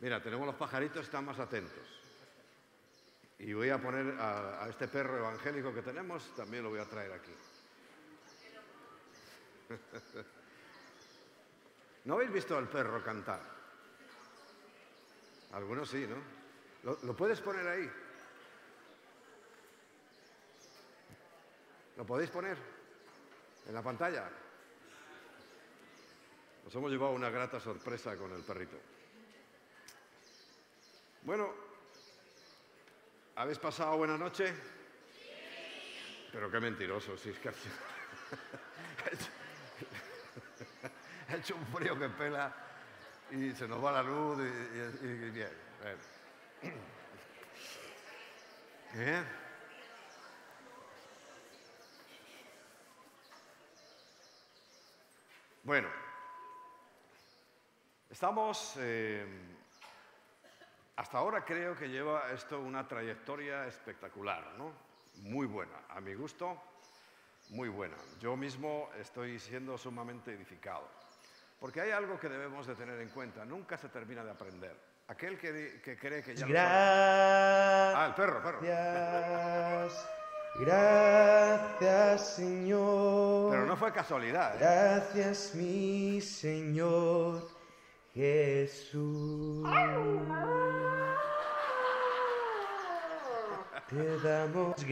Mira, tenemos los pajaritos, están más atentos. Y voy a poner a este perro evangélico que tenemos, también lo voy a traer aquí. ¿No habéis visto al perro cantar? Algunos sí, ¿no? ¿Lo puedes poner ahí? ¿Lo podéis poner en la pantalla? Nos hemos llevado una grata sorpresa con el perrito. Bueno, ¿habéis pasado buena noche? Sí. Pero qué mentiroso, si es que ha hecho un frío que pela y se nos va la luz y bien. ¿Eh? Bueno, estamos... hasta ahora creo que lleva esto una trayectoria espectacular, ¿no? Muy buena, a mi gusto, muy buena. Yo mismo estoy siendo sumamente edificado, porque hay algo que debemos de tener en cuenta, nunca se termina de aprender. Aquel que cree que ya lo sabe. Ah, el perro, perro. Gracias, gracias, Señor. Pero no fue casualidad, ¿eh? Gracias, mi Señor Jesús. Te damos gracias,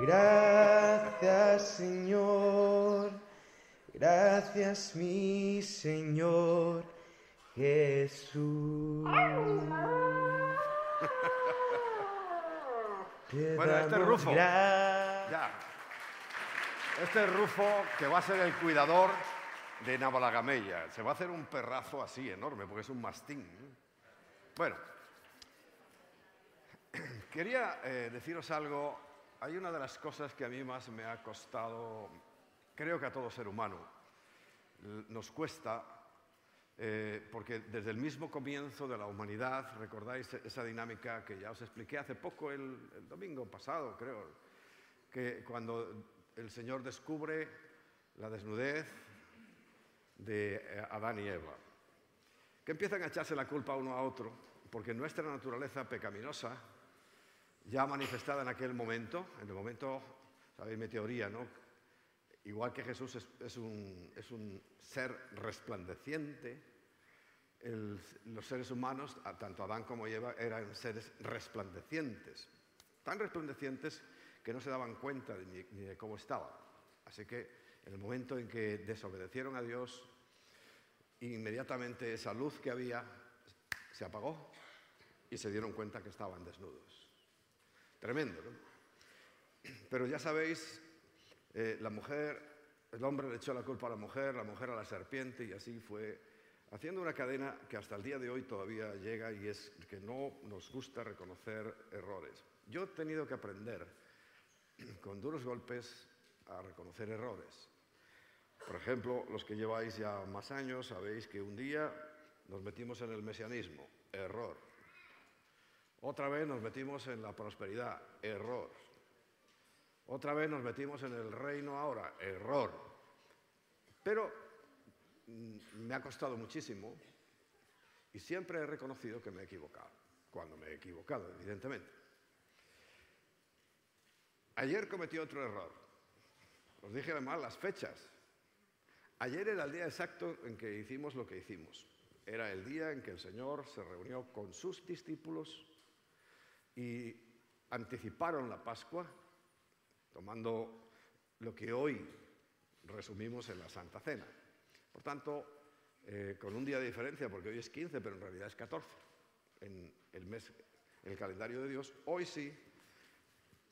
gracias, Señor, gracias, mi Señor Jesús. Bueno, este es Rufo. Ya. Este es Rufo, que va a ser el cuidador de Navalagamella. Se va a hacer un perrazo así enorme, porque es un mastín. Bueno, quería deciros algo. Hay una de las cosas que a mí más me ha costado, creo que a todo ser humano, nos cuesta, porque desde el mismo comienzo de la humanidad, recordáis esa dinámica que ya os expliqué hace poco, el domingo pasado, creo, que cuando el Señor descubre la desnudez de Adán y Eva, que empiezan a echarse la culpa uno a otro, porque nuestra naturaleza pecaminosa, ya manifestada en aquel momento, en el momento, sabéis mi teoría, ¿no? Igual que Jesús es un ser resplandeciente, los seres humanos, tanto Adán como Eva, eran seres resplandecientes. Tan resplandecientes que no se daban cuenta ni de cómo estaban. Así que en el momento en que desobedecieron a Dios, inmediatamente esa luz que había se apagó y se dieron cuenta que estaban desnudos. Tremendo, ¿no? Pero ya sabéis, el hombre le echó la culpa a la mujer a la serpiente, y así fue haciendo una cadena que hasta el día de hoy todavía llega, y es que no nos gusta reconocer errores. Yo he tenido que aprender con duros golpes a reconocer errores. Por ejemplo, los que lleváis ya más años sabéis que un día nos metimos en el mesianismo, error. Otra vez nos metimos en la prosperidad, error. Otra vez nos metimos en el reino ahora, error. Pero me ha costado muchísimo y siempre he reconocido que me he equivocado, cuando me he equivocado, evidentemente. Ayer cometí otro error. Os dije además las fechas. Ayer era el día exacto en que hicimos lo que hicimos. Era el día en que el Señor se reunió con sus discípulos y anticiparon la Pascua, tomando lo que hoy resumimos en la Santa Cena. Por tanto, con un día de diferencia, porque hoy es 15, pero en realidad es 14. En el mes, en el calendario de Dios, hoy sí,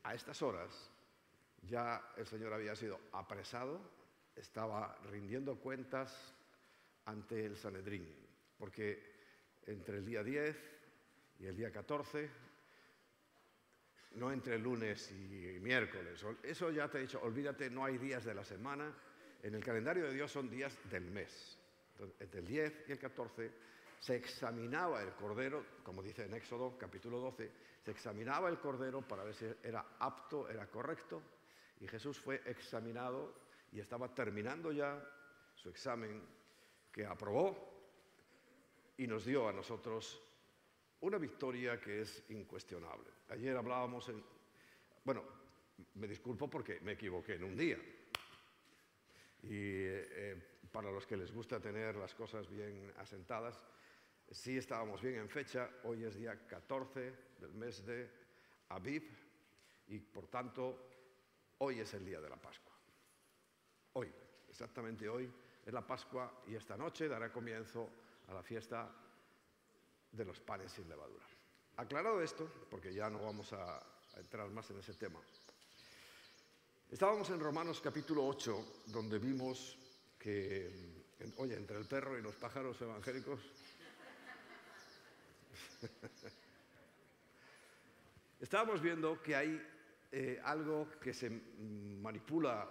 a estas horas, ya el Señor había sido apresado, estaba rindiendo cuentas ante el Sanedrín. Porque entre el día 10 y el día 14, no entre lunes y miércoles, eso ya te he dicho, olvídate, no hay días de la semana, en el calendario de Dios son días del mes. Entonces, entre el 10 y el 14 se examinaba el Cordero, como dice en Éxodo capítulo 12, se examinaba el Cordero para ver si era apto, era correcto, y Jesús fue examinado y estaba terminando ya su examen que aprobó y nos dio a nosotros una victoria que es incuestionable. Ayer hablábamos en... Bueno, me disculpo porque me equivoqué en un día. Y para los que les gusta tener las cosas bien asentadas, sí estábamos bien en fecha. Hoy es día 14 del mes de Abib y, por tanto, hoy es el día de la Pascua. Hoy, exactamente hoy, es la Pascua y esta noche dará comienzo a la fiesta de los panes sin levadura. Aclarado esto, porque ya no vamos a entrar más en ese tema. Estábamos en Romanos capítulo 8, donde vimos que, oye, entre el perro y los pájaros evangélicos... Estábamos viendo que hay algo que se manipula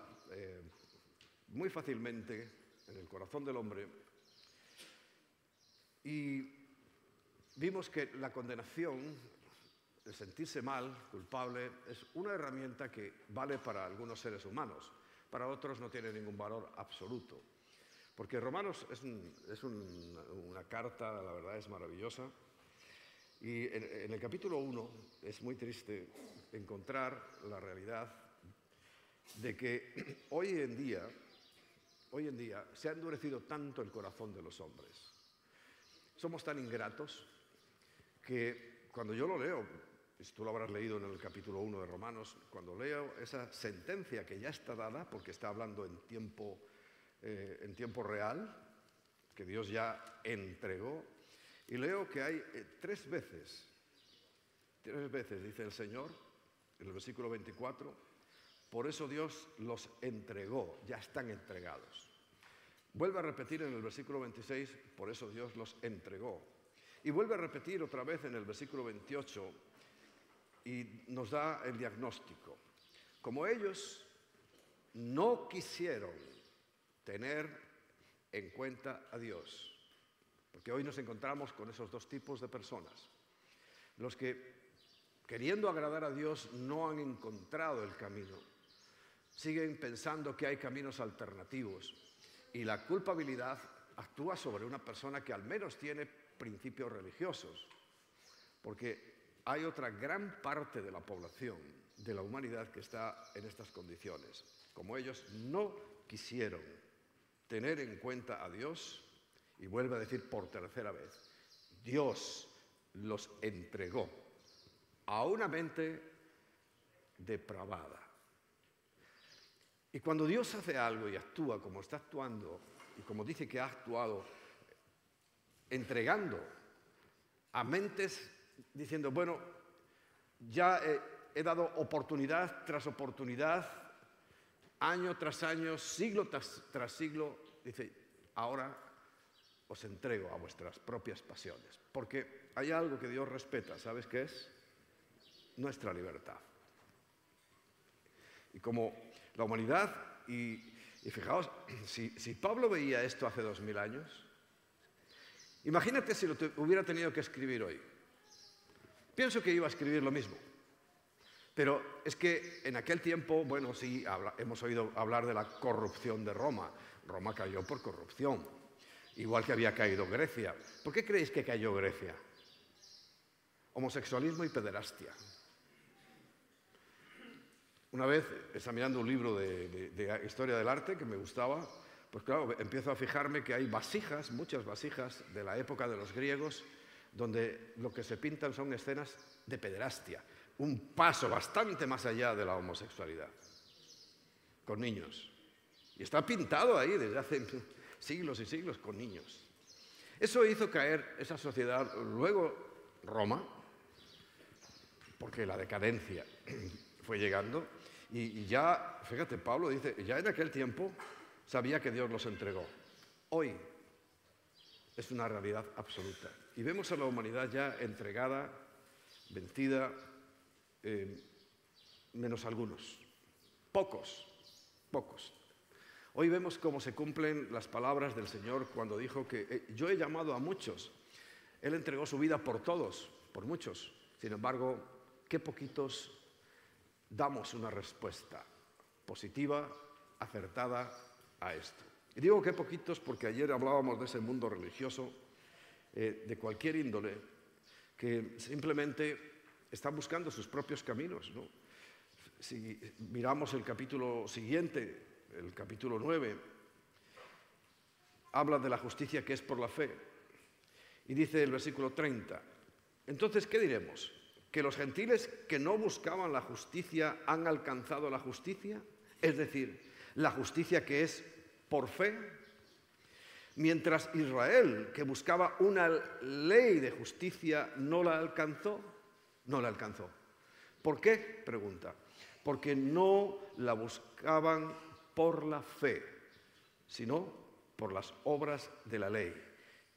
muy fácilmente en el corazón del hombre, y vimos que la condenación, el sentirse mal, culpable, es una herramienta que vale para algunos seres humanos, para otros no tiene ningún valor absoluto. Porque Romanos es una carta, la verdad es maravillosa, y en el capítulo 1 es muy triste encontrar la realidad de que hoy en día se ha endurecido tanto el corazón de los hombres. Somos tan ingratos que cuando yo lo leo, tú lo habrás leído en el capítulo 1 de Romanos, cuando leo esa sentencia que ya está dada, porque está hablando en tiempo real, que Dios ya entregó, y leo que hay tres veces, dice el Señor, en el versículo 24, por eso Dios los entregó, ya están entregados. Vuelve a repetir en el versículo 26, por eso Dios los entregó. Y vuelve a repetir otra vez en el versículo 28 y nos da el diagnóstico. Como ellos no quisieron tener en cuenta a Dios, porque hoy nos encontramos con esos dos tipos de personas, los que queriendo agradar a Dios no han encontrado el camino, siguen pensando que hay caminos alternativos y la culpabilidad actúa sobre una persona que al menos tiene principios religiosos, porque hay otra gran parte de la población, de la humanidad, que está en estas condiciones. Como ellos no quisieron tener en cuenta a Dios, y vuelve a decir por tercera vez, Dios los entregó a una mente depravada. Y cuando Dios hace algo y actúa como está actuando, y como dice que ha actuado, entregando a mentes diciendo, bueno, ya he dado oportunidad tras oportunidad, año tras año, siglo tras siglo, dice, ahora os entrego a vuestras propias pasiones. Porque hay algo que Dios respeta, ¿sabes qué es? Nuestra libertad. Y como la humanidad, y fijaos, si Pablo veía esto hace 2000 años, imagínate si lo hubiera tenido que escribir hoy. Pienso que iba a escribir lo mismo. Pero es que en aquel tiempo, bueno, sí, hemos oído hablar de la corrupción de Roma. Roma cayó por corrupción, igual que había caído Grecia. ¿Por qué creéis que cayó Grecia? Homosexualismo y pederastia. Una vez, examinando un libro de historia del arte que me gustaba, pues claro, empiezo a fijarme que hay vasijas, muchas vasijas de la época de los griegos, donde lo que se pintan son escenas de pederastia, un paso bastante más allá de la homosexualidad, con niños. Y está pintado ahí desde hace siglos y siglos con niños. Eso hizo caer esa sociedad, luego Roma, porque la decadencia fue llegando, y ya, fíjate, Pablo dice, ya en aquel tiempo... sabía que Dios los entregó. Hoy es una realidad absoluta. Y vemos a la humanidad ya entregada, vencida, menos algunos. Pocos. Hoy vemos cómo se cumplen las palabras del Señor cuando dijo que yo he llamado a muchos. Él entregó su vida por todos, por muchos. Sin embargo, qué poquitos damos una respuesta positiva, acertada, a esto. Y digo que poquitos porque ayer hablábamos de ese mundo religioso, de cualquier índole, que simplemente está buscando sus propios caminos, ¿no? Si miramos el capítulo siguiente, el capítulo 9, habla de la justicia que es por la fe. Y dice el versículo 30, entonces, ¿qué diremos? ¿Que los gentiles que no buscaban la justicia han alcanzado la justicia? Es decir, la justicia que es por fe. Mientras Israel, que buscaba una ley de justicia, no la alcanzó. No la alcanzó. ¿Por qué? Pregunta. Porque no la buscaban por la fe, sino por las obras de la ley.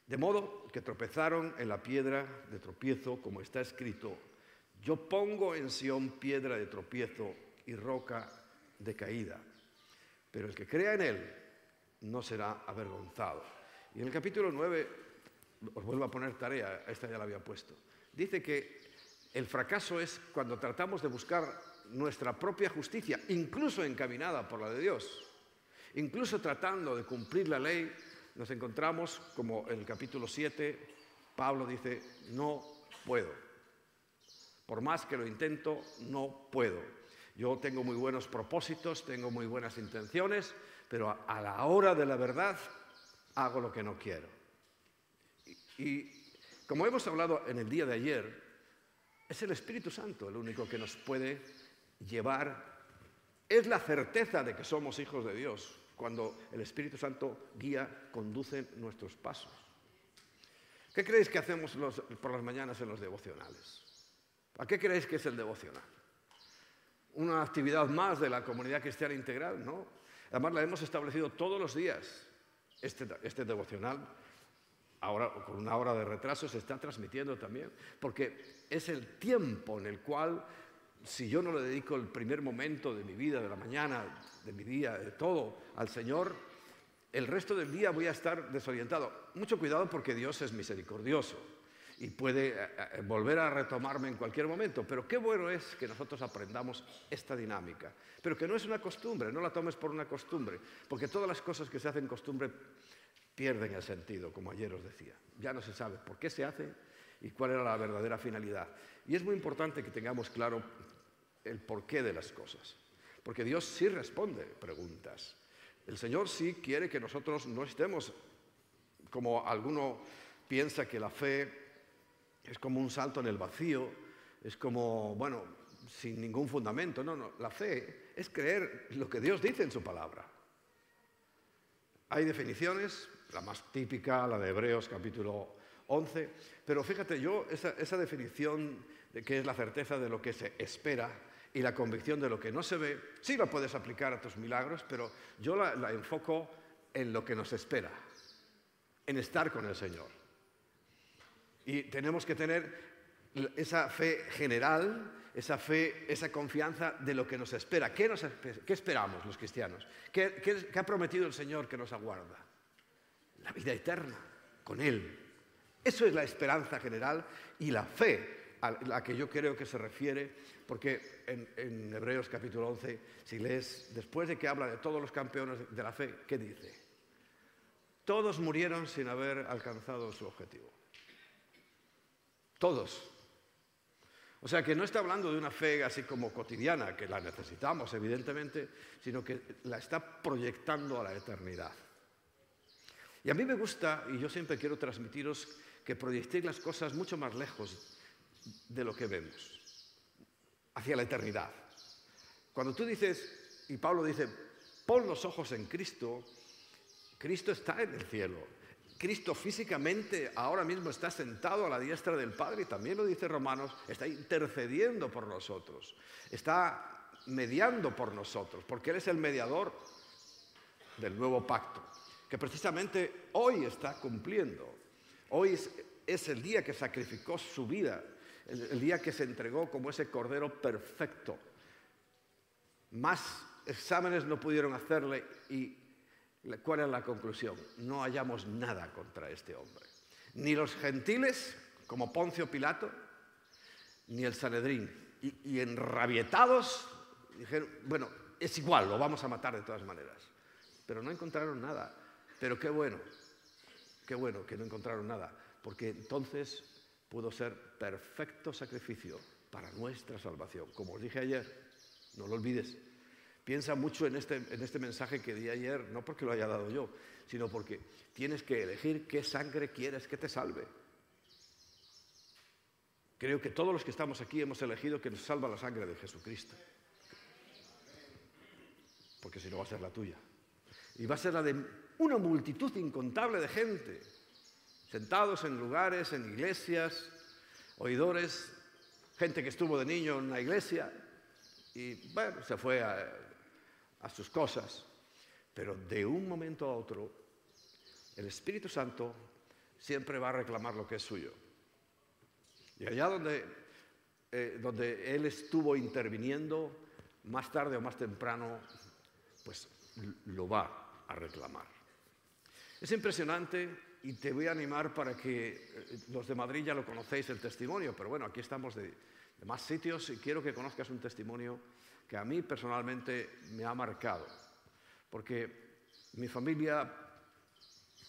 De modo que tropezaron en la piedra de tropiezo, como está escrito: yo pongo en Sión piedra de tropiezo y roca de caída, pero el que crea en él no será avergonzado. Y en el capítulo 9, os vuelvo a poner tarea, esta ya la había puesto, dice que el fracaso es cuando tratamos de buscar nuestra propia justicia, incluso encaminada por la de Dios. Incluso tratando de cumplir la ley, nos encontramos, como en el capítulo 7, Pablo dice, no puedo. Por más que lo intento, no puedo. Yo tengo muy buenos propósitos, tengo muy buenas intenciones, pero a la hora de la verdad hago lo que no quiero. Y como hemos hablado en el día de ayer, es el Espíritu Santo el único que nos puede llevar. Es la certeza de que somos hijos de Dios, cuando el Espíritu Santo guía, conduce nuestros pasos. ¿Qué creéis que hacemos por las mañanas en los devocionales? ¿A qué creéis que es el devocional? Una actividad más de la comunidad cristiana integral, ¿no? Además, la hemos establecido todos los días. Este devocional, ahora con una hora de retraso, se está transmitiendo también, porque es el tiempo en el cual, si yo no le dedico el primer momento de mi vida, de la mañana, de mi día, de todo, al Señor, el resto del día voy a estar desorientado. Mucho cuidado, porque Dios es misericordioso y puede volver a retomarme en cualquier momento. Pero qué bueno es que nosotros aprendamos esta dinámica. Pero que no es una costumbre, no la tomes por una costumbre, porque todas las cosas que se hacen costumbre pierden el sentido, como ayer os decía. Ya no se sabe por qué se hace y cuál era la verdadera finalidad. Y es muy importante que tengamos claro el porqué de las cosas, porque Dios sí responde preguntas. El Señor sí quiere que nosotros no estemos, como alguno piensa, que la fe es como un salto en el vacío, es como, bueno, sin ningún fundamento. No, no, la fe es creer lo que Dios dice en su palabra. Hay definiciones, la más típica, la de Hebreos capítulo 11, pero fíjate, yo esa definición de que es la certeza de lo que se espera y la convicción de lo que no se ve, sí la puedes aplicar a tus milagros, pero yo la enfoco en lo que nos espera, en estar con el Señor. Y tenemos que tener esa fe general, esa fe, esa confianza de lo que nos espera. ¿Qué esperamos los cristianos? ¿Qué ha prometido el Señor que nos aguarda? La vida eterna, con Él. Eso es la esperanza general y la fe a la que yo creo que se refiere, porque en Hebreos capítulo 11, si lees, después de que habla de todos los campeones de la fe, ¿qué dice? Todos murieron sin haber alcanzado su objetivo. Todos. O sea que no está hablando de una fe así como cotidiana, que la necesitamos evidentemente, sino que la está proyectando a la eternidad. Y a mí me gusta, y yo siempre quiero transmitiros, que proyectéis las cosas mucho más lejos de lo que vemos, hacia la eternidad. Cuando tú dices, y Pablo dice, pon los ojos en Cristo, Cristo está en el cielo. Cristo físicamente ahora mismo está sentado a la diestra del Padre, y también lo dice Romanos, está intercediendo por nosotros, está mediando por nosotros, porque Él es el mediador del nuevo pacto, que precisamente hoy está cumpliendo. Hoy es el día que sacrificó su vida, el día que se entregó como ese cordero perfecto. Más exámenes no pudieron hacerle y... ¿cuál es la conclusión? No hallamos nada contra este hombre. Ni los gentiles, como Poncio Pilato, ni el Sanedrín. Y enrabietados, dijeron, bueno, es igual, lo vamos a matar de todas maneras. Pero no encontraron nada. Pero qué bueno que no encontraron nada, porque entonces pudo ser perfecto sacrificio para nuestra salvación. Como os dije ayer, no lo olvides. Piensa mucho en este mensaje que di ayer, no porque lo haya dado yo, sino porque tienes que elegir qué sangre quieres que te salve. Creo que todos los que estamos aquí hemos elegido que nos salva la sangre de Jesucristo. Porque si no va a ser la tuya. Y va a ser la de una multitud incontable de gente, sentados en lugares, en iglesias, oidores, gente que estuvo de niño en una iglesia y bueno, se fue a sus cosas. Pero de un momento a otro, el Espíritu Santo siempre va a reclamar lo que es suyo. Y allá donde Él estuvo interviniendo, más tarde o más temprano, pues lo va a reclamar. Es impresionante, y te voy a animar para que los de Madrid ya lo conocéis el testimonio, pero bueno, aquí estamos de más sitios y quiero que conozcas un testimonio que a mí personalmente me ha marcado. Porque mi familia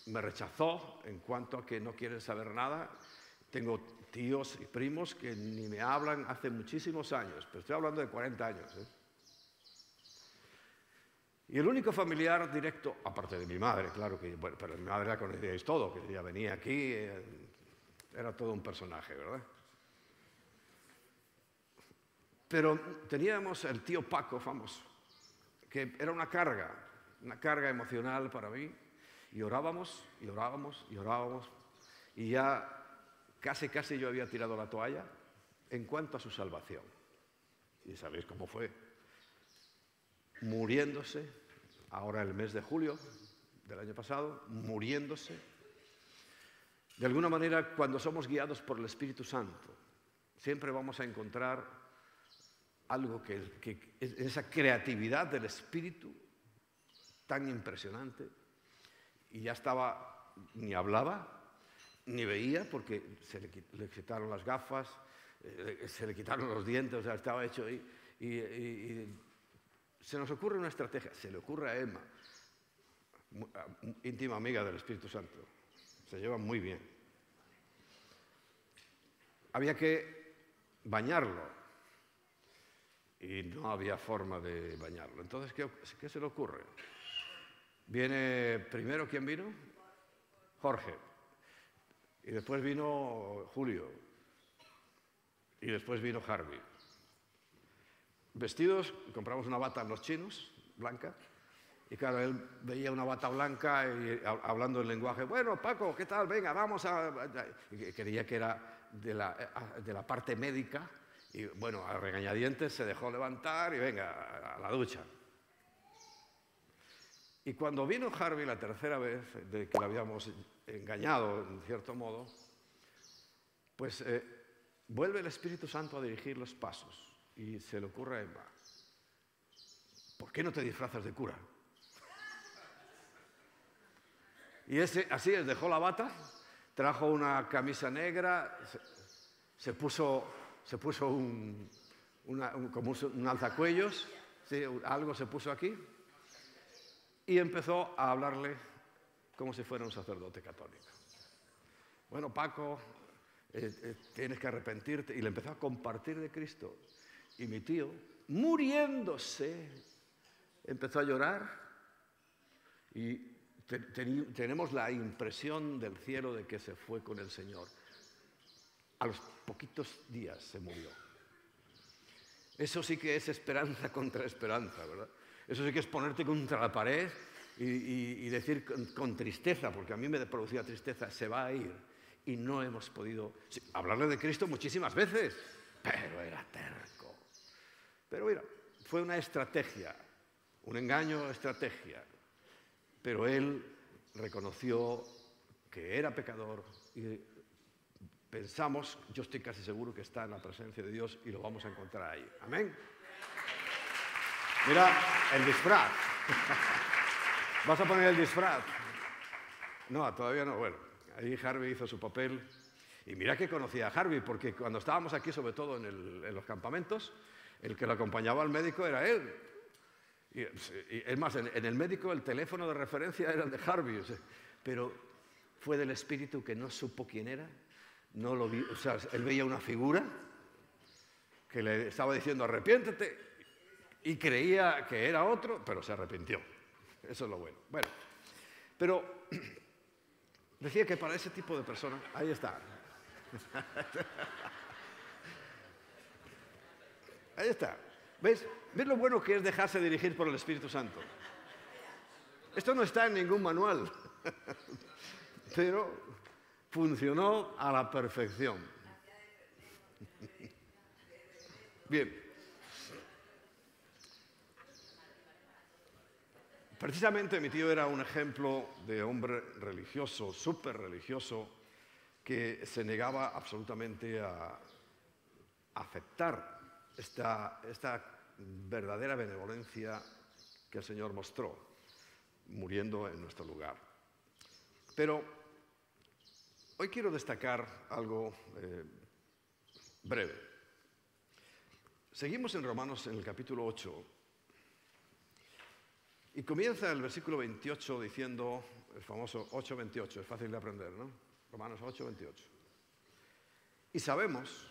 me rechazó en cuanto a que no quieren saber nada. Tengo tíos y primos que ni me hablan hace muchísimos años, pero estoy hablando de 40 años, ¿eh? Y el único familiar directo, aparte de mi madre, claro que, bueno, pero mi madre la conocíais todo, que ella venía aquí, era todo un personaje, ¿verdad? Pero teníamos el tío Paco, famoso, que era una carga emocional para mí, y orábamos, y orábamos, y orábamos, y ya casi, casi yo había tirado la toalla en cuanto a su salvación. Y sabéis cómo fue. Muriéndose, ahora el mes de julio del año pasado, muriéndose. De alguna manera, cuando somos guiados por el Espíritu Santo, siempre vamos a encontrar algo que esa creatividad del Espíritu tan impresionante. Y ya estaba, ni hablaba, ni veía, porque se le quitaron las gafas, se le quitaron los dientes, o sea, estaba hecho ahí. Y se nos ocurre una estrategia, se le ocurre a Emma, íntima amiga del Espíritu Santo, se llevan muy bien. Había que bañarlo y no había forma de bañarlo. Entonces, ¿qué se le ocurre? Viene primero, ¿quién vino? Jorge. Y después vino Julio, y después vino Harvey. Vestidos, compramos una bata en los chinos, blanca, y claro, él veía una bata blanca y hablando el lenguaje, bueno, Paco, ¿qué tal? Venga, vamos a... Y creía que era de la parte médica, y bueno, a regañadientes se dejó levantar y venga, a la ducha. Y cuando vino Harvey la tercera vez, de que la habíamos engañado, en cierto modo, pues vuelve el Espíritu Santo a dirigir los pasos y se le ocurre a Emma, ¿por qué no te disfrazas de cura? Y así es, dejó la bata, trajo una camisa negra, se puso como un alzacuellos, ¿sí? Algo se puso aquí y empezó a hablarle como si fuera un sacerdote católico. Bueno, Paco, tienes que arrepentirte. Y le empezó a compartir de Cristo. Y mi tío, muriéndose, empezó a llorar. Y tenemos la impresión del cielo de que se fue con el Señor. A los poquitos días se murió. Eso sí que es esperanza contra esperanza, ¿verdad? Eso sí que es ponerte contra la pared y decir con tristeza, porque a mí me producía tristeza, se va a ir. Y no hemos podido... Sí, hablarle de Cristo muchísimas veces, pero era terco. Pero mira, fue una estrategia, un engaño, estrategia. Pero él reconoció que era pecador y pensamos, yo estoy casi seguro que está en la presencia de Dios y lo vamos a encontrar ahí. Amén. Mira, el disfraz. ¿Vas a poner el disfraz? No, todavía no. Bueno, ahí Harvey hizo su papel. Y mira que conocía a Harvey, porque cuando estábamos aquí, sobre todo en los campamentos, el que lo acompañaba al médico era él. Y, es más, en el médico el teléfono de referencia era el de Harvey, pero fue del espíritu que no supo quién era, no lo vi, o sea, él veía una figura que le estaba diciendo arrepiéntete y creía que era otro, pero se arrepintió. Eso es lo bueno. Bueno, pero decía que para ese tipo de personas, ahí está. Ahí está. ¿Ves? ¿Ves lo bueno que es dejarse dirigir por el Espíritu Santo? Esto no está en ningún manual, pero funcionó a la perfección. Bien. Precisamente mi tío era un ejemplo de hombre religioso, súper religioso, que se negaba absolutamente a aceptar esta verdadera benevolencia que el Señor mostró, muriendo en nuestro lugar. Pero hoy quiero destacar algo breve. Seguimos en Romanos, en el capítulo 8, y comienza el versículo 28 diciendo, el famoso 8:28, es fácil de aprender, ¿no? Romanos 8:28. Y sabemos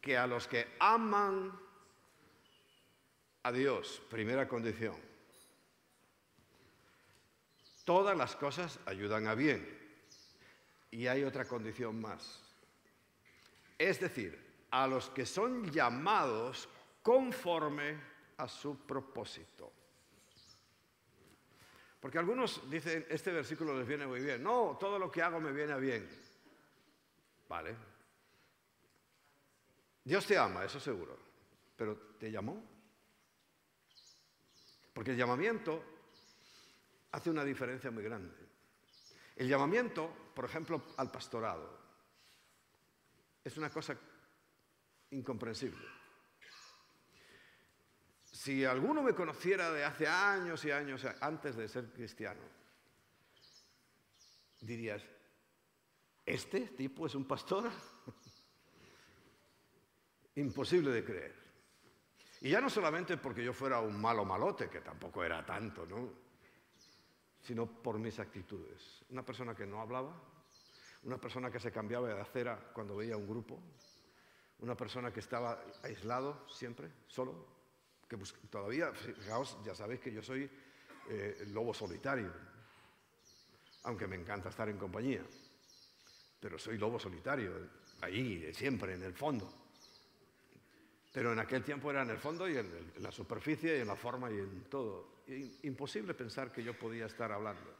que a los que aman a Dios, primera condición, todas las cosas ayudan a bien. Y hay otra condición más. Es decir, a los que son llamados conforme a su propósito. Porque algunos dicen, este versículo les viene muy bien. No, todo lo que hago me viene a bien. Vale. Dios te ama, eso seguro, pero ¿te llamó? Porque el llamamiento hace una diferencia muy grande. El llamamiento, por ejemplo, al pastorado, es una cosa incomprensible. Si alguno me conociera de hace años y años antes de ser cristiano, dirías, ¿este tipo es un pastor? Imposible de creer. Y ya no solamente porque yo fuera un malo malote, que tampoco era tanto, ¿no? Sino por mis actitudes. Una persona que no hablaba, una persona que se cambiaba de acera cuando veía un grupo, una persona que estaba aislado siempre, solo, que todavía, fijaos, ya sabéis que yo soy lobo solitario, aunque me encanta estar en compañía, pero soy lobo solitario, ahí, de siempre, en el fondo. Pero en aquel tiempo era en el fondo y en la superficie y en la forma y en todo. Imposible pensar que yo podía estar hablando,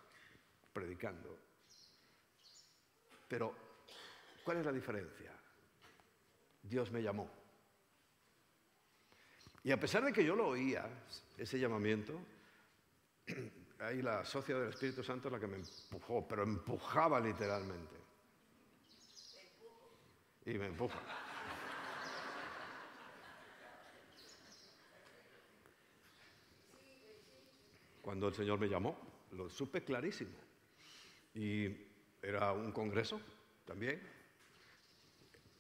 predicando. Pero, ¿cuál es la diferencia? Dios me llamó. Y a pesar de que yo lo oía, ese llamamiento, ahí la socia del Espíritu Santo es la que me empujó, pero empujaba literalmente. Y me empuja. Cuando el Señor me llamó, lo supe clarísimo. Y era un congreso también,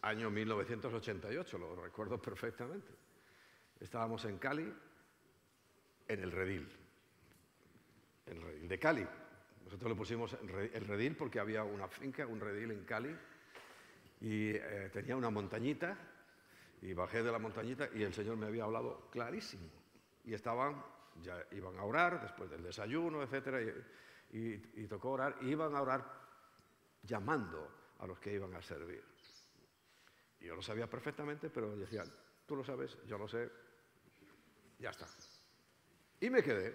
año 1988, lo recuerdo perfectamente. Estábamos en Cali, en el redil de Cali. Nosotros le pusimos el redil porque había una finca, un redil en Cali, y tenía una montañita, y bajé de la montañita y el Señor me había hablado clarísimo. Y estaban... ya iban a orar después del desayuno, etcétera, y tocó orar, y iban a orar llamando a los que iban a servir. Y yo lo sabía perfectamente, pero decían, tú lo sabes, yo lo sé, ya está. Y me quedé,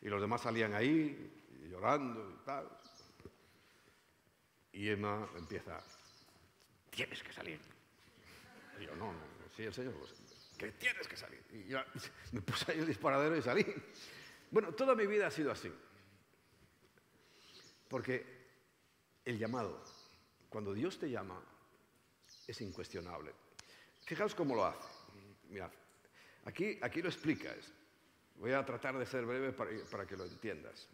y los demás salían ahí, y llorando y tal. Y Emma empieza, tienes que salir. Y yo, no, sí, el Señor lo sé. Que tienes que salir. Y yo me puse ahí el disparadero y salí. Bueno, toda mi vida ha sido así. Porque el llamado, cuando Dios te llama, es incuestionable. Fijaos cómo lo hace. Mirad, aquí lo explica. Voy a tratar de ser breve para que lo entiendas.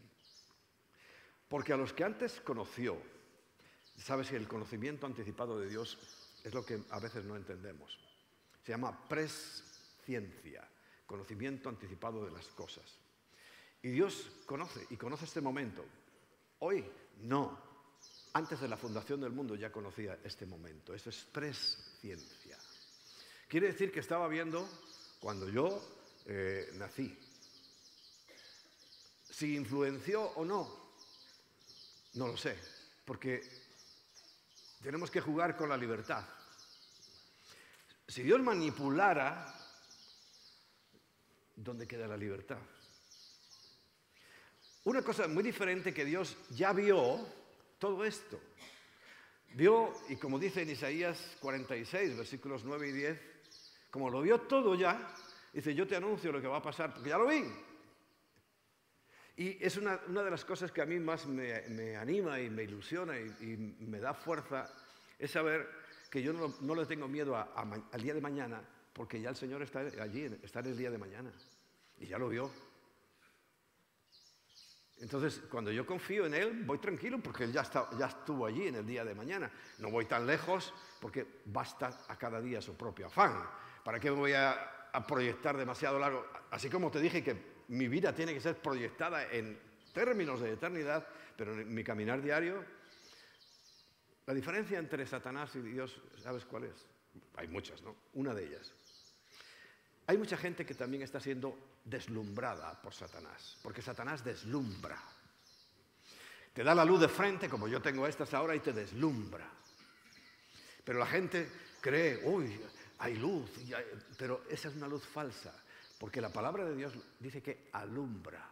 Porque a los que antes conoció, sabes que el conocimiento anticipado de Dios es lo que a veces no entendemos. Se llama presciencia, conocimiento anticipado de las cosas. Y Dios conoce, y conoce este momento. Hoy no, antes de la fundación del mundo ya conocía este momento. Eso es presciencia. Quiere decir que estaba viendo cuando yo nací. Si influenció o no, no lo sé, porque tenemos que jugar con la libertad. Si Dios manipulara, ¿dónde queda la libertad? Una cosa muy diferente que Dios ya vio todo esto. Vio, y como dice en Isaías 46, versículos 9 y 10, como lo vio todo ya, dice, yo te anuncio lo que va a pasar, porque ya lo vi. Y es una de las cosas que a mí más me anima y me ilusiona y me da fuerza, es saber que yo no le tengo miedo al día de mañana, porque ya el Señor está allí, está en el día de mañana, y ya lo vio. Entonces, cuando yo confío en Él, voy tranquilo porque Él ya estuvo allí en el día de mañana. No voy tan lejos porque basta a cada día su propio afán. ¿Para qué me voy a proyectar demasiado largo? Así como te dije que mi vida tiene que ser proyectada en términos de eternidad, pero en mi caminar diario, la diferencia entre Satanás y Dios, ¿sabes cuál es? Hay muchas, ¿no? Una de ellas. Hay mucha gente que también está siendo deslumbrada por Satanás, porque Satanás deslumbra. Te da la luz de frente, como yo tengo estas ahora, y te deslumbra. Pero la gente cree, uy, hay luz, pero esa es una luz falsa, porque la palabra de Dios dice que alumbra.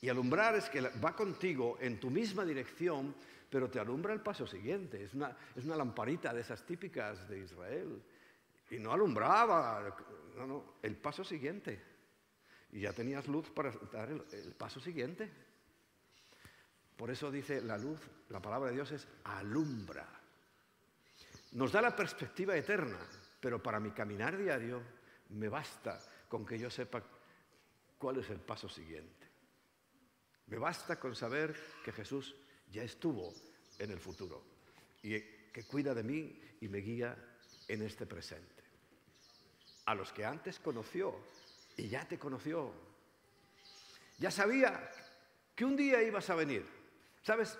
Y alumbrar es que va contigo en tu misma dirección, pero te alumbra el paso siguiente. Es una lamparita de esas típicas de Israel. Y no alumbraba, no, el paso siguiente. Y ya tenías luz para dar el paso siguiente. Por eso dice la luz, la palabra de Dios es alumbra. Nos da la perspectiva eterna, pero para mi caminar diario me basta con que yo sepa cuál es el paso siguiente. Me basta con saber que Jesús ya estuvo en el futuro y que cuida de mí y me guía en este presente. A los que antes conoció, y ya te conoció. Ya sabía que un día ibas a venir. ¿Sabes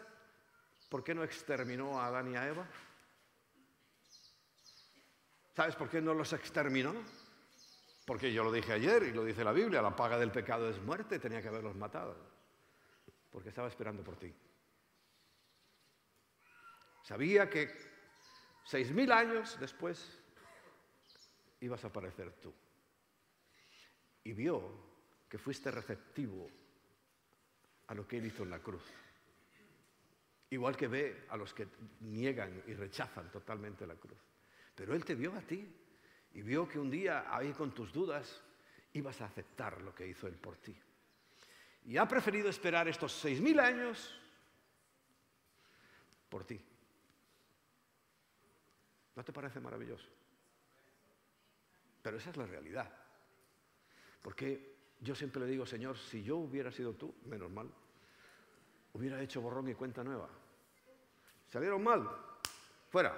por qué no exterminó a Adán y a Eva? ¿Sabes por qué no los exterminó? Porque yo lo dije ayer y lo dice la Biblia, la paga del pecado es muerte, tenía que haberlos matado. Porque estaba esperando por ti. Sabía que 6.000 años después ibas a aparecer tú. Y vio que fuiste receptivo a lo que Él hizo en la cruz. Igual que ve a los que niegan y rechazan totalmente la cruz. Pero Él te vio a ti y vio que un día, ahí con tus dudas, ibas a aceptar lo que hizo Él por ti. Y ha preferido esperar estos 6.000 años por ti. ¿No te parece maravilloso? Pero esa es la realidad. Porque yo siempre le digo, Señor, si yo hubiera sido tú, menos mal, hubiera hecho borrón y cuenta nueva. Salieron mal, fuera.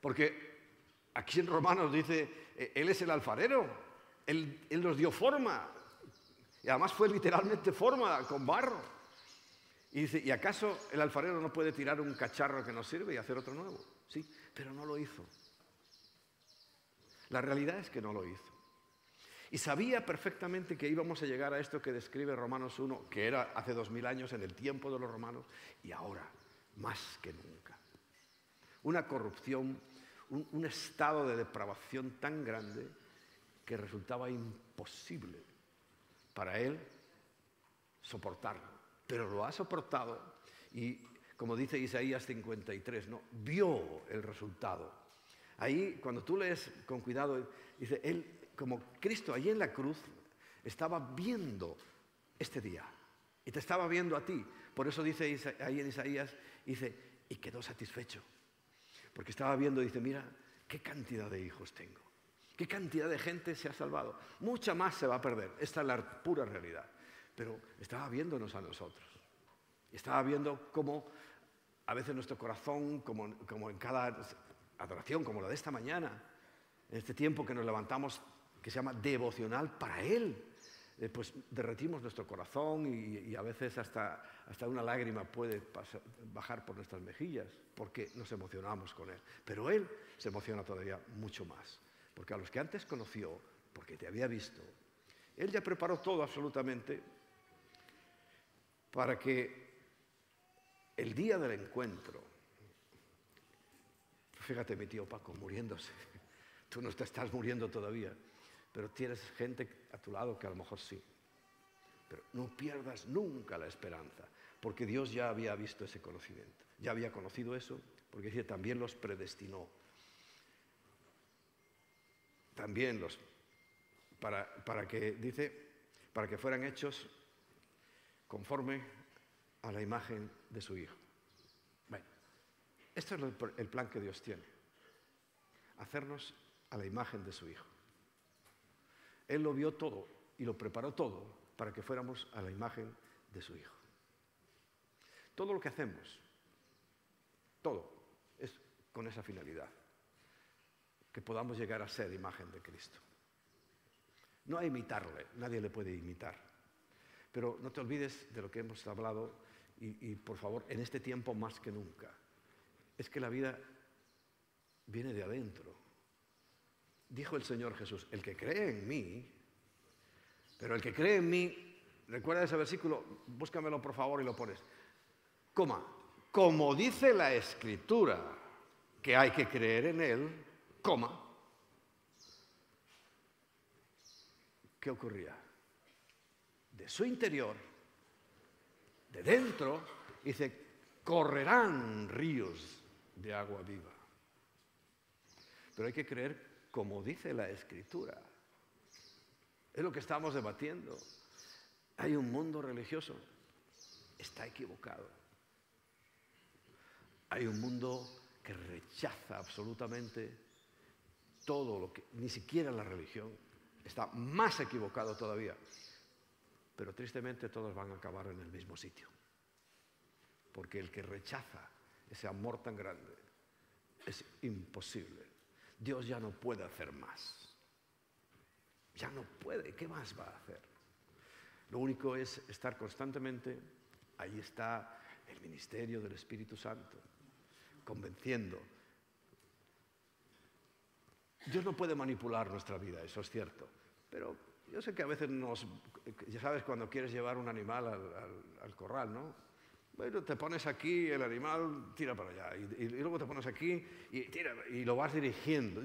Porque aquí en Romanos dice, Él es el alfarero, Él nos dio forma. Y además fue literalmente forma, con barro. Y dice, ¿y acaso el alfarero no puede tirar un cacharro que no sirve y hacer otro nuevo? Sí, pero no lo hizo. La realidad es que no lo hizo. Y sabía perfectamente que íbamos a llegar a esto que describe Romanos 1, que era hace 2000 años en el tiempo de los romanos, y ahora, más que nunca. Una corrupción, un estado de depravación tan grande que resultaba imposible para él soportarlo. Pero lo ha soportado y, como dice Isaías 53, ¿no? Vio el resultado. Ahí, cuando tú lees con cuidado, dice, Él, como Cristo allí en la cruz, estaba viendo este día. Y te estaba viendo a ti. Por eso dice ahí en Isaías, dice, y quedó satisfecho. Porque estaba viendo, dice, mira, qué cantidad de hijos tengo. Qué cantidad de gente se ha salvado. Mucha más se va a perder. Esta es la pura realidad. Pero estaba viéndonos a nosotros. Estaba viendo cómo a veces nuestro corazón, como en cada adoración como la de esta mañana, en este tiempo que nos levantamos que se llama devocional para Él. Pues derretimos nuestro corazón y a veces hasta una lágrima puede bajar por nuestras mejillas porque nos emocionamos con Él. Pero Él se emociona todavía mucho más, porque a los que antes conoció, porque te había visto, Él ya preparó todo absolutamente para que el día del encuentro, fíjate mi tío Paco muriéndose, tú no te estás muriendo todavía, pero tienes gente a tu lado que a lo mejor sí. Pero no pierdas nunca la esperanza, porque Dios ya había visto ese conocimiento, ya había conocido eso, porque dice, también los predestinó. También los, para que, dice, para que fueran hechos conforme a la imagen de su Hijo. Bueno, este es el plan que Dios tiene, hacernos a la imagen de su Hijo. Él lo vio todo y lo preparó todo para que fuéramos a la imagen de su Hijo. Todo lo que hacemos, todo, es con esa finalidad, que podamos llegar a ser imagen de Cristo. No a imitarle, nadie le puede imitar, pero no te olvides de lo que hemos hablado y por favor, en este tiempo más que nunca, es que la vida viene de adentro. Dijo el Señor Jesús, el que cree en mí, pero el que cree en mí, recuerda ese versículo, búscamelo por favor y lo pones, como dice la Escritura que hay que creer en Él, ¿qué ocurría? De su interior, de dentro, dice, correrán ríos de agua viva. Pero hay que creer como dice la Escritura. Es lo que estamos debatiendo. Hay un mundo religioso. Está equivocado. Hay un mundo que rechaza absolutamente todo lo que... Ni siquiera la religión. Está más equivocado todavía. Pero tristemente todos van a acabar en el mismo sitio. Porque el que rechaza ese amor tan grande es imposible. Dios ya no puede hacer más. Ya no puede. ¿Qué más va a hacer? Lo único es estar constantemente, ahí está el ministerio del Espíritu Santo, convenciendo. Dios no puede manipular nuestra vida, eso es cierto. Pero yo sé que a veces ya sabes, cuando quieres llevar un animal al corral, ¿no? Bueno, te pones aquí, el animal tira para allá, y luego te pones aquí y tira, y lo vas dirigiendo,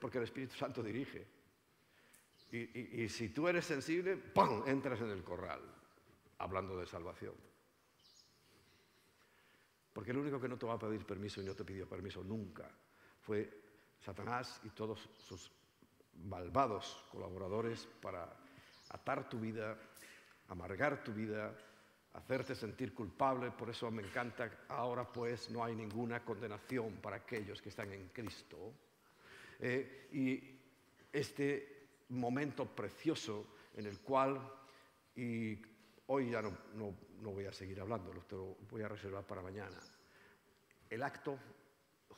porque el Espíritu Santo dirige. Y si tú eres sensible, ¡pum!, entras en el corral, hablando de salvación. Porque el único que no te va a pedir permiso y no te pidió permiso nunca fue Satanás y todos sus malvados colaboradores para atar tu vida, amargar tu vida, hacerte sentir culpable. Por eso me encanta, ahora pues no hay ninguna condenación para aquellos que están en Cristo. Y este momento precioso en el cual, y hoy ya no voy a seguir hablándolo, te lo voy a reservar para mañana, el acto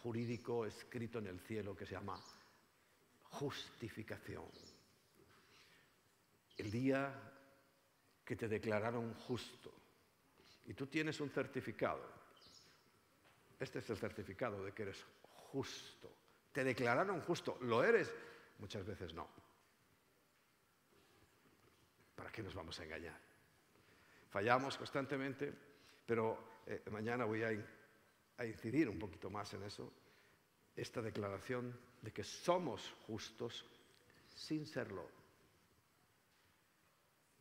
jurídico escrito en el cielo que se llama justificación. El día que te declararon justo. Y tú tienes un certificado. Este es el certificado de que eres justo. Te declararon justo. ¿Lo eres? Muchas veces no. ¿Para qué nos vamos a engañar? Fallamos constantemente, pero mañana voy a incidir un poquito más en eso. Esta declaración de que somos justos sin serlo.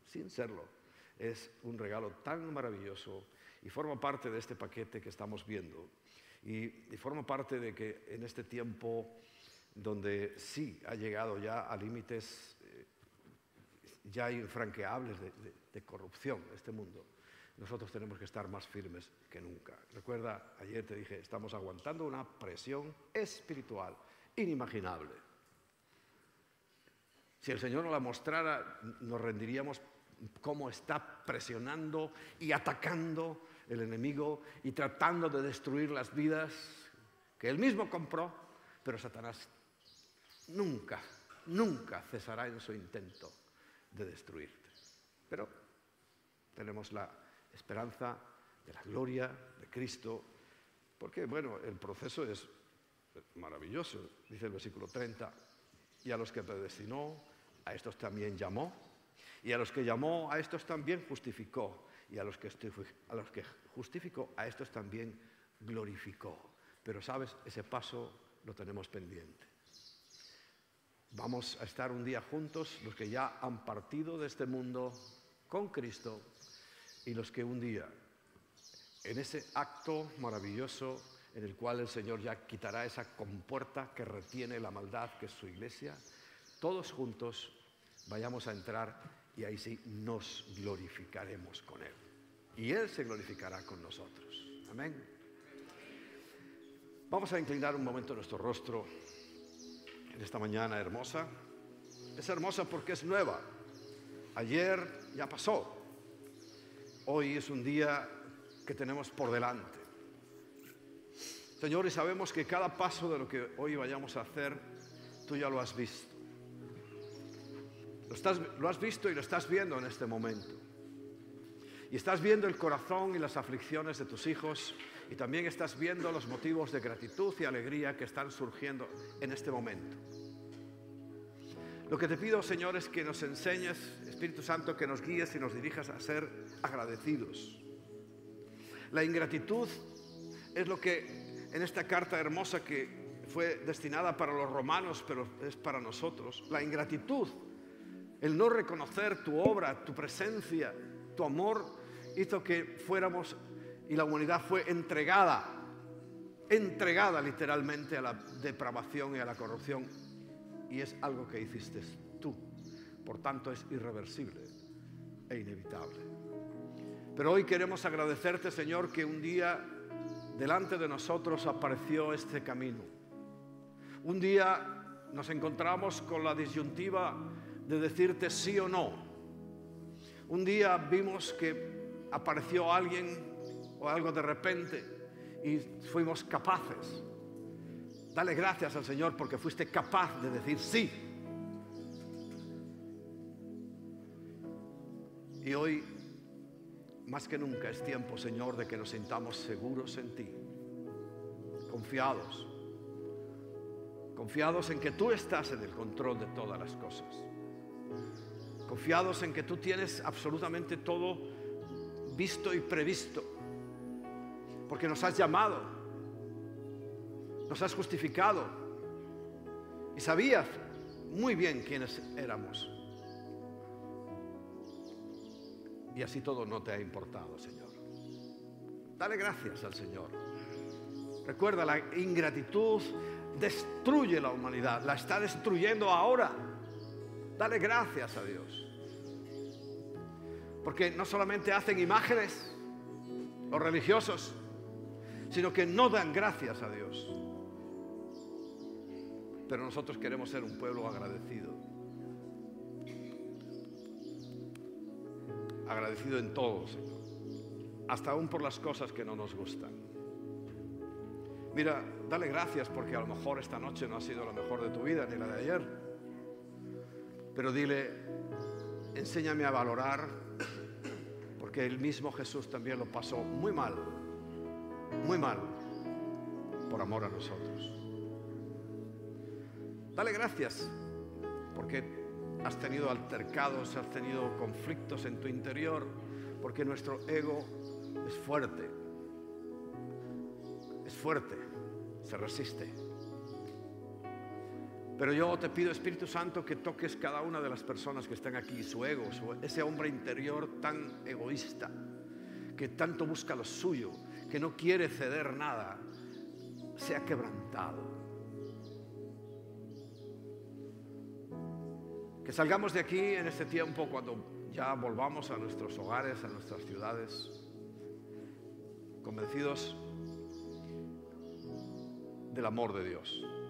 Sin serlo. Es un regalo tan maravilloso y forma parte de este paquete que estamos viendo y forma parte de que en este tiempo donde sí ha llegado ya a límites ya infranqueables de corrupción este mundo, nosotros tenemos que estar más firmes que nunca. Recuerda, ayer te dije, estamos aguantando una presión espiritual inimaginable. Si el Señor nos la mostrara, nos rendiríamos cómo está presionando y atacando el enemigo y tratando de destruir las vidas que él mismo compró, pero Satanás nunca nunca cesará en su intento de destruirte. Pero tenemos la esperanza de la gloria de Cristo, porque, bueno, el proceso es maravilloso. Dice el versículo 30, y a los que predestinó, a estos también llamó, y a los que llamó, a estos también justificó, y a los que justificó, a estos también glorificó. Pero, ¿sabes? Ese paso lo tenemos pendiente. Vamos a estar un día juntos, los que ya han partido de este mundo con Cristo, y los que un día, en ese acto maravilloso en el cual el Señor ya quitará esa compuerta que retiene la maldad, que es su iglesia, todos juntos vayamos a entrar, y ahí sí nos glorificaremos con Él. Y Él se glorificará con nosotros. Amén. Vamos a inclinar un momento nuestro rostro en esta mañana hermosa. Es hermosa porque es nueva. Ayer ya pasó. Hoy es un día que tenemos por delante. Señor, y sabemos que cada paso de lo que hoy vayamos a hacer, tú ya lo has visto. Lo has visto y lo estás viendo en este momento. Y estás viendo el corazón y las aflicciones de tus hijos, y también estás viendo los motivos de gratitud y alegría que están surgiendo en este momento. Lo que te pido, Señor, es que nos enseñes, Espíritu Santo, que nos guíes y nos dirijas a ser agradecidos. La ingratitud es lo que en esta carta hermosa que fue destinada para los romanos, pero es para nosotros. La ingratitud, el no reconocer tu obra, tu presencia, tu amor, hizo que fuéramos, y la humanidad fue entregada literalmente a la depravación y a la corrupción. Y es algo que hiciste tú. Por tanto, es irreversible e inevitable. Pero hoy queremos agradecerte, Señor, que un día delante de nosotros apareció este camino. Un día nos encontramos con la disyuntiva de decirte sí o no. Un día vimos que apareció alguien o algo de repente y fuimos capaces. Dale gracias al Señor porque fuiste capaz de decir sí. Y hoy, más que nunca, es tiempo, Señor, de que nos sintamos seguros en ti, confiados, confiados en que tú estás en el control de todas las cosas, confiados en que tú tienes absolutamente todo visto y previsto, porque nos has llamado, nos has justificado y sabías muy bien quiénes éramos. Y así todo no te ha importado, Señor. Dale gracias al Señor. Recuerda, la ingratitud destruye la humanidad, la está destruyendo ahora. Dale gracias a Dios, porque no solamente hacen imágenes los religiosos, sino que no dan gracias a Dios. Pero nosotros queremos ser un pueblo agradecido, agradecido en todo, Señor, hasta aún por las cosas que no nos gustan. Mira, dale gracias porque a lo mejor esta noche no ha sido la mejor de tu vida ni la de ayer. Pero dile, enséñame a valorar, porque el mismo Jesús también lo pasó muy mal, por amor a nosotros. Dale gracias, porque has tenido altercados, has tenido conflictos en tu interior, porque nuestro ego es fuerte, se resiste. Pero yo te pido, Espíritu Santo, que toques cada una de las personas que están aquí, su ego, ese hombre interior tan egoísta, que tanto busca lo suyo, que no quiere ceder nada, sea quebrantado. Que salgamos de aquí en este tiempo, cuando ya volvamos a nuestros hogares, a nuestras ciudades, convencidos del amor de Dios.